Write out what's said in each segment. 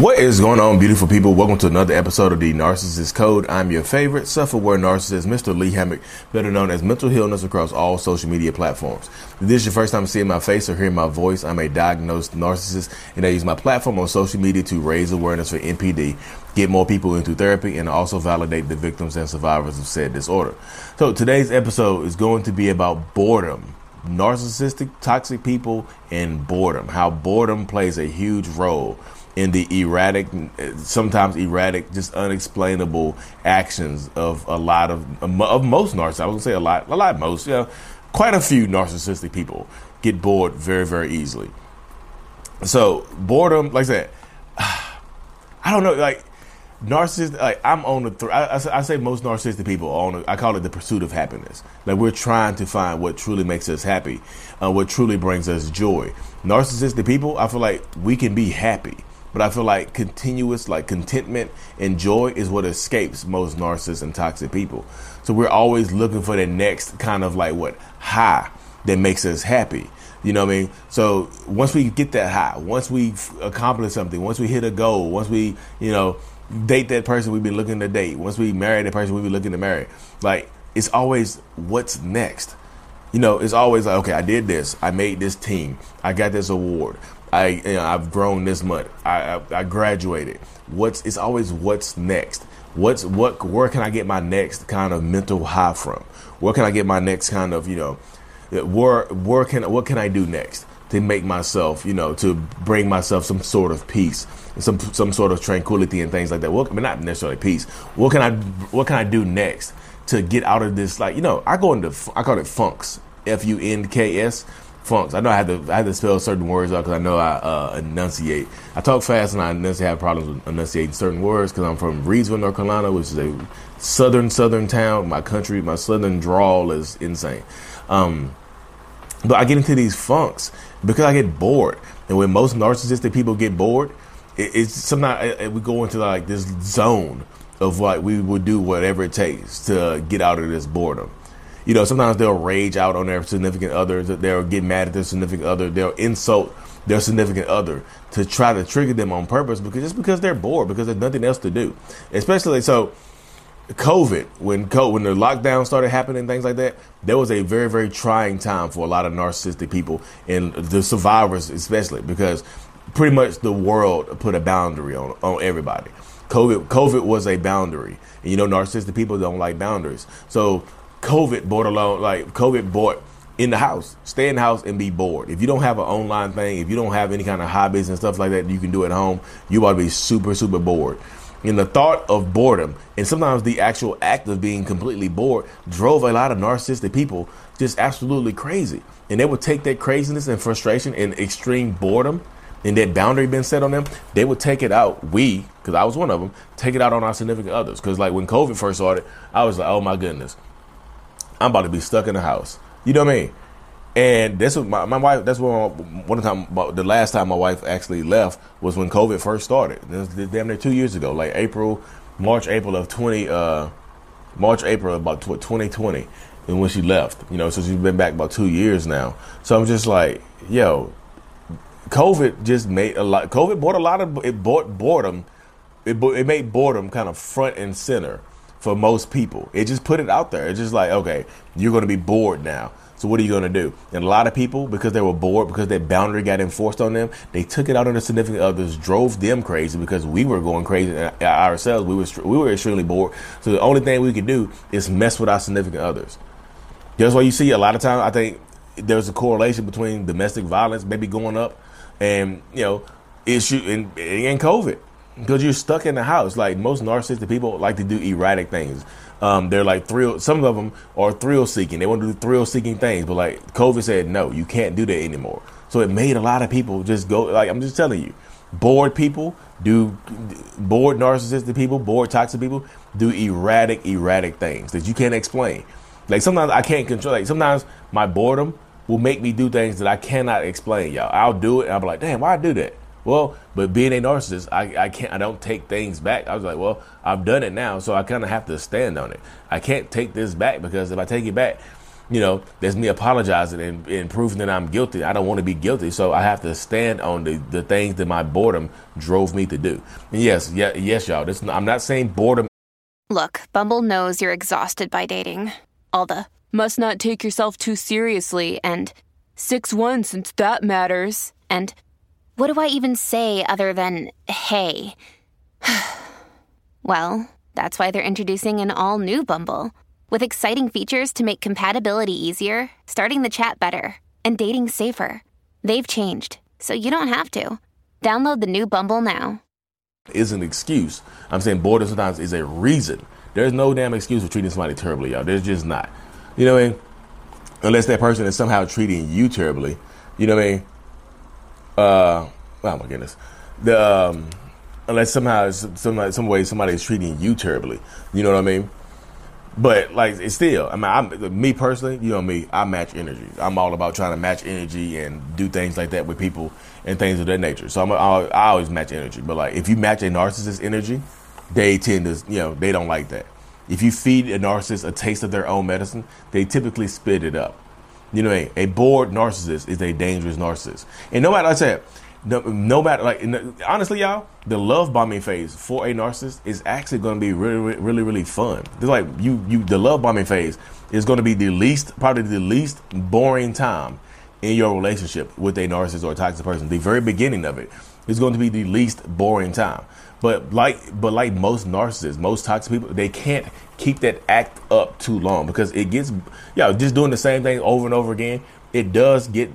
What is going on, beautiful people? Welcome to another episode of the Narcissist Code. I'm your favorite self-aware narcissist, Mr. Lee Hammack, better known as Mental Healness across all social media platforms. If this is your first time seeing my face or hearing my voice, I'm a diagnosed narcissist, and I use my platform on social media to raise awareness for NPD, get more people into therapy, and also validate the victims and survivors of said disorder. So today's episode is going to be about boredom. Narcissistic, toxic people, and boredom. How boredom plays a huge role in the sometimes erratic, just unexplainable actions of most narcissists. I would say most, quite a few narcissistic people get bored very, very easily. So boredom, like I said, I don't know, like narcissist, like I'm on the, I say most narcissistic people are I call it the pursuit of happiness. Like we're trying to find what truly makes us happy, what truly brings us joy. Narcissistic people, I feel like we can be happy. But I feel like continuous, like contentment and joy is what escapes most narcissists and toxic people. So we're always looking for the next kind of like what high that makes us happy. You know what I mean? So once we get that high, once we accomplish something, once we hit a goal, once we, date that person we've been looking to date, once we marry that person we've been looking to marry, like it's always what's next. It's always like, okay, I did this. I made this team. I got this award. I've grown this much. I graduated. It's always what's next. Where can I get my next kind of mental high from? Where can I get my next kind of what can I do next to make myself to bring myself some sort of peace, some sort of tranquility and things like that. Well, not necessarily peace. What can I do next to get out of this? I call it funks. F-U-N-K-S. Funks. I know I had to spell certain words out because I know I enunciate. I talk fast and I have problems with enunciating certain words because I'm from Reidsville, North Carolina, which is a southern town. My southern drawl is insane. But I get into these funks because I get bored. And when most narcissistic people get bored, it's sometimes we go into like this zone of like we will do whatever it takes to get out of this boredom. Sometimes they'll rage out on their significant other. They'll get mad at their significant other. They'll insult their significant other to try to trigger them on purpose because they're bored, because there's nothing else to do. Especially so COVID, when the lockdown started happening, things like that, there was a very, very trying time for a lot of narcissistic people and the survivors especially, because pretty much the world put a boundary on everybody. COVID was a boundary. And narcissistic people don't like boundaries. So COVID bought in the house, stay in the house and be bored. If you don't have an online thing, if you don't have any kind of hobbies and stuff like that you can do at home, you ought to be super, super bored. And the thought of boredom and sometimes the actual act of being completely bored drove a lot of narcissistic people just absolutely crazy. And they would take that craziness and frustration and extreme boredom and that boundary been set on them, they would take it out. Because I was one of them, take it out on our significant others. Because like when COVID first started, I was like, oh my goodness, I'm about to be stuck in the house. You know what I mean? And that's what my wife, that's one time, the last time my wife actually left was when COVID first started. This was damn near 2 years ago, like March, April about 2020. And when she left, so she's been back about 2 years now. So I'm just like, COVID just made bought boredom. It made boredom kind of front and center for most people. It just put it out there. It's just like, okay, you're going to be bored now. So what are you going to do? And a lot of people, because they were bored, because that boundary got enforced on them, they took it out on the significant others, drove them crazy because we were going crazy ourselves. We were extremely bored. So the only thing we could do is mess with our significant others. That's why you see a lot of times, I think there's a correlation between domestic violence maybe going up and, issue and COVID. Because you're stuck in the house. Like most narcissistic people like to do erratic things. They're like thrill. Some of them are thrill seeking. They want to do thrill seeking things. But like COVID said, no, you can't do that anymore. So it made a lot of people just go, like I'm just telling you, bored people do bored narcissistic people, bored toxic people do erratic things that you can't explain. Like sometimes I can't control, like sometimes my boredom will make me do things that I cannot explain, y'all. I'll do it and I'll be like, damn, why I do that? Well, but being a narcissist, I don't take things back. I was like, well, I've done it now, so I kind of have to stand on it. I can't take this back because if I take it back, you know, there's me apologizing and proving that I'm guilty. I don't want to be guilty, so I have to stand on the things that my boredom drove me to do. And yes, y'all. This, I'm not saying boredom. Look, Bumble knows you're exhausted by dating. All the must not take yourself too seriously and 6'1" since that matters. And what do I even say other than hey? Well, that's why they're introducing an all-new Bumble. With exciting features to make compatibility easier, starting the chat better, and dating safer. They've changed, so you don't have to. Download the new Bumble now. It's an excuse. I'm saying boredom sometimes is a reason. There's no damn excuse for treating somebody terribly, y'all. There's just not. You know what I mean? Unless that person is somehow treating you terribly. You know what I mean? Oh my goodness. Unless somehow, some way somebody is treating you terribly. You know what I mean? But like, it's still, I mean, me personally, you know me, I match energy. I'm all about trying to match energy and do things like that with people and things of that nature. So I always match energy. But like, if you match a narcissist's energy, they tend to, you know, they don't like that. If you feed a narcissist a taste of their own medicine, they typically spit it up. You know what I mean? A bored narcissist is a dangerous narcissist. And no matter, like I said, no matter, like, honestly, y'all, the love bombing phase for a narcissist is actually going to be really fun. It's like the love bombing phase is going to be probably the least boring time in your relationship with a narcissist or a toxic person. The very beginning of it is going to be the least boring time. But like most narcissists, most toxic people, they can't keep that act up too long because it gets, yeah, just doing the same thing over and over again. It does get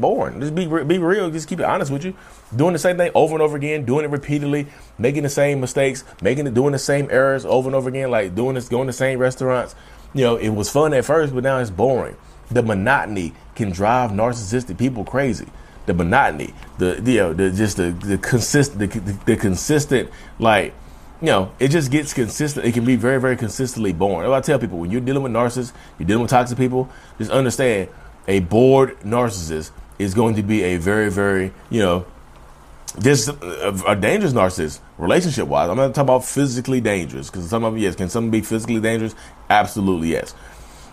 boring. Just be real. Just keep it honest with you. Doing the same thing over and over again, doing it repeatedly, making the same mistakes, doing the same errors over and over again, like going to the same restaurants. You know, it was fun at first, but now it's boring. The monotony can drive narcissistic people crazy. The monotony, the consistent, like, you know, it just gets consistent. It can be very, very consistently boring. I tell people, when you're dealing with narcissists, you're dealing with toxic people, just understand a bored narcissist is going to be a very, very, you know, just a dangerous narcissist relationship-wise. I'm not talking about physically dangerous because some of them, yes. Can some be physically dangerous? Absolutely, yes.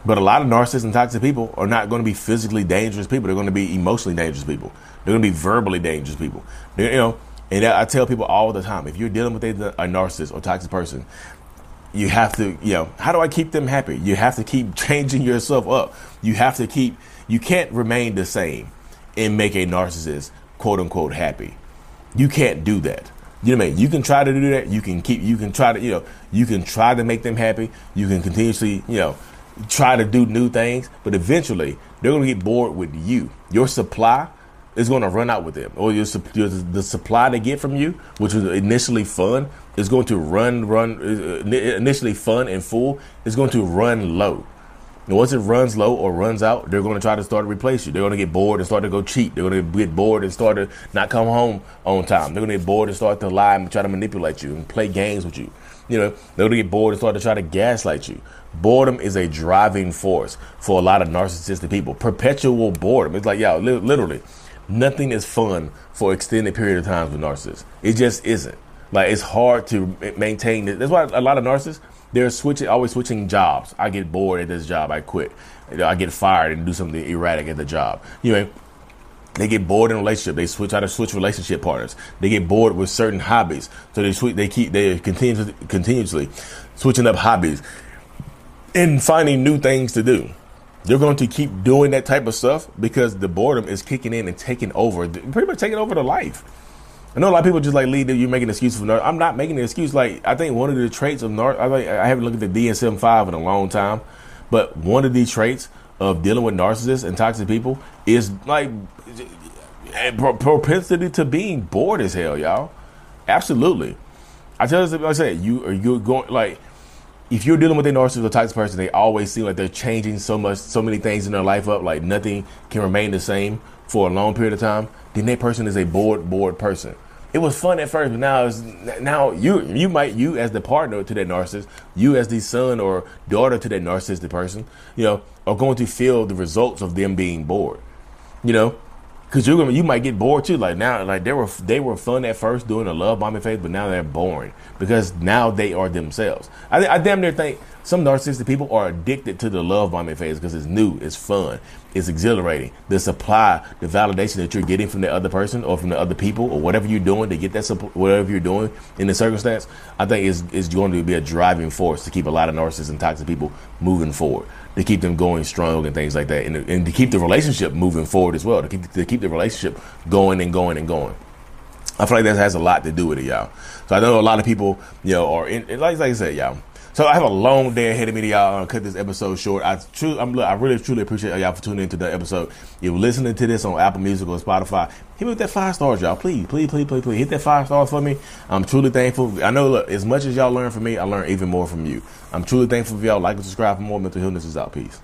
But a lot of narcissists and toxic people are not going to be physically dangerous people. They're going to be emotionally dangerous people. They're going to be verbally dangerous people. They're, you know, and I tell people all the time, if you're dealing with a narcissist or toxic person, you have to, you know, how do I keep them happy? You have to keep changing yourself up. You can't remain the same and make a narcissist, quote unquote, happy. You can't do that. You know what I mean? You can try to do that. You can try to make them happy. You can continuously, you know, try to do new things, but eventually they're going to get bored with you. Your supply is going to run out with them, or the supply they get from you, which was initially fun, is going to initially fun and full, is going to run low. And once it runs low or runs out, they're going to try to start to replace you. They're going to get bored and start to go cheat. They're going to get bored and start to not come home on time. They're going to get bored and start to lie and try to manipulate you and play games with you. You know, they're going to get bored and start to try to gaslight you. Boredom is a driving force for a lot of narcissistic people. Perpetual boredom. It's like, yo, literally, nothing is fun for extended period of time with narcissists. It just isn't. Like, it's hard to maintain this. That's why a lot of narcissists, they're always switching jobs. I get bored at this job, I quit. I get fired and do something erratic at the job. You know, they get bored in a relationship. They try to switch relationship partners. They get bored with certain hobbies, so they continuously switching up hobbies and finding new things to do. They're going to keep doing that type of stuff because the boredom is kicking in and pretty much taking over the life. I know a lot of people just like, Lee, you're making excuses for narcissists. I'm not making an excuse. Like, I think one of the traits of narcissists, I haven't looked at the DSM-5 in a long time, but one of the traits of dealing with narcissists and toxic people is like propensity to being bored as hell, y'all. Absolutely. I tell this, like I said, you're going, like, if you're dealing with a narcissist or toxic person, they always seem like they're changing so many things in their life up, like nothing can remain the same for a long period of time. Then that person is a bored person. It was fun at first, but now it's, now you as the partner to that narcissist, you as the son or daughter to that narcissistic person, you know, are going to feel the results of them being bored, you know, because you might get bored too. Like now, like they were fun at first doing a love bombing phase, but now they're boring because now they are themselves. I damn near think some narcissistic people are addicted to the love bombing phase because it's new, it's fun, it's exhilarating. The supply, the validation that you're getting from the other person or from the other people or whatever you're doing to get that support, whatever you're doing in the circumstance, I think is going to be a driving force to keep a lot of narcissists and toxic people moving forward, to keep them going strong and things like that, and to keep the relationship moving forward as well, to keep the relationship going and going and going. I feel like that has a lot to do with it, y'all. So I know a lot of people, you know, are in, like I said, y'all. So I have a long day ahead of me, y'all. I'm gonna cut this episode short. I really truly appreciate y'all for tuning into the episode. If you're listening to this on Apple Music or Spotify, hit me with that 5 stars, y'all. Please, please, please, please, please hit that 5 stars for me. I'm truly thankful. I know, look, as much as y'all learn from me, I learn even more from you. I'm truly thankful for y'all. Like and subscribe for more. Mental Healness is out. Peace.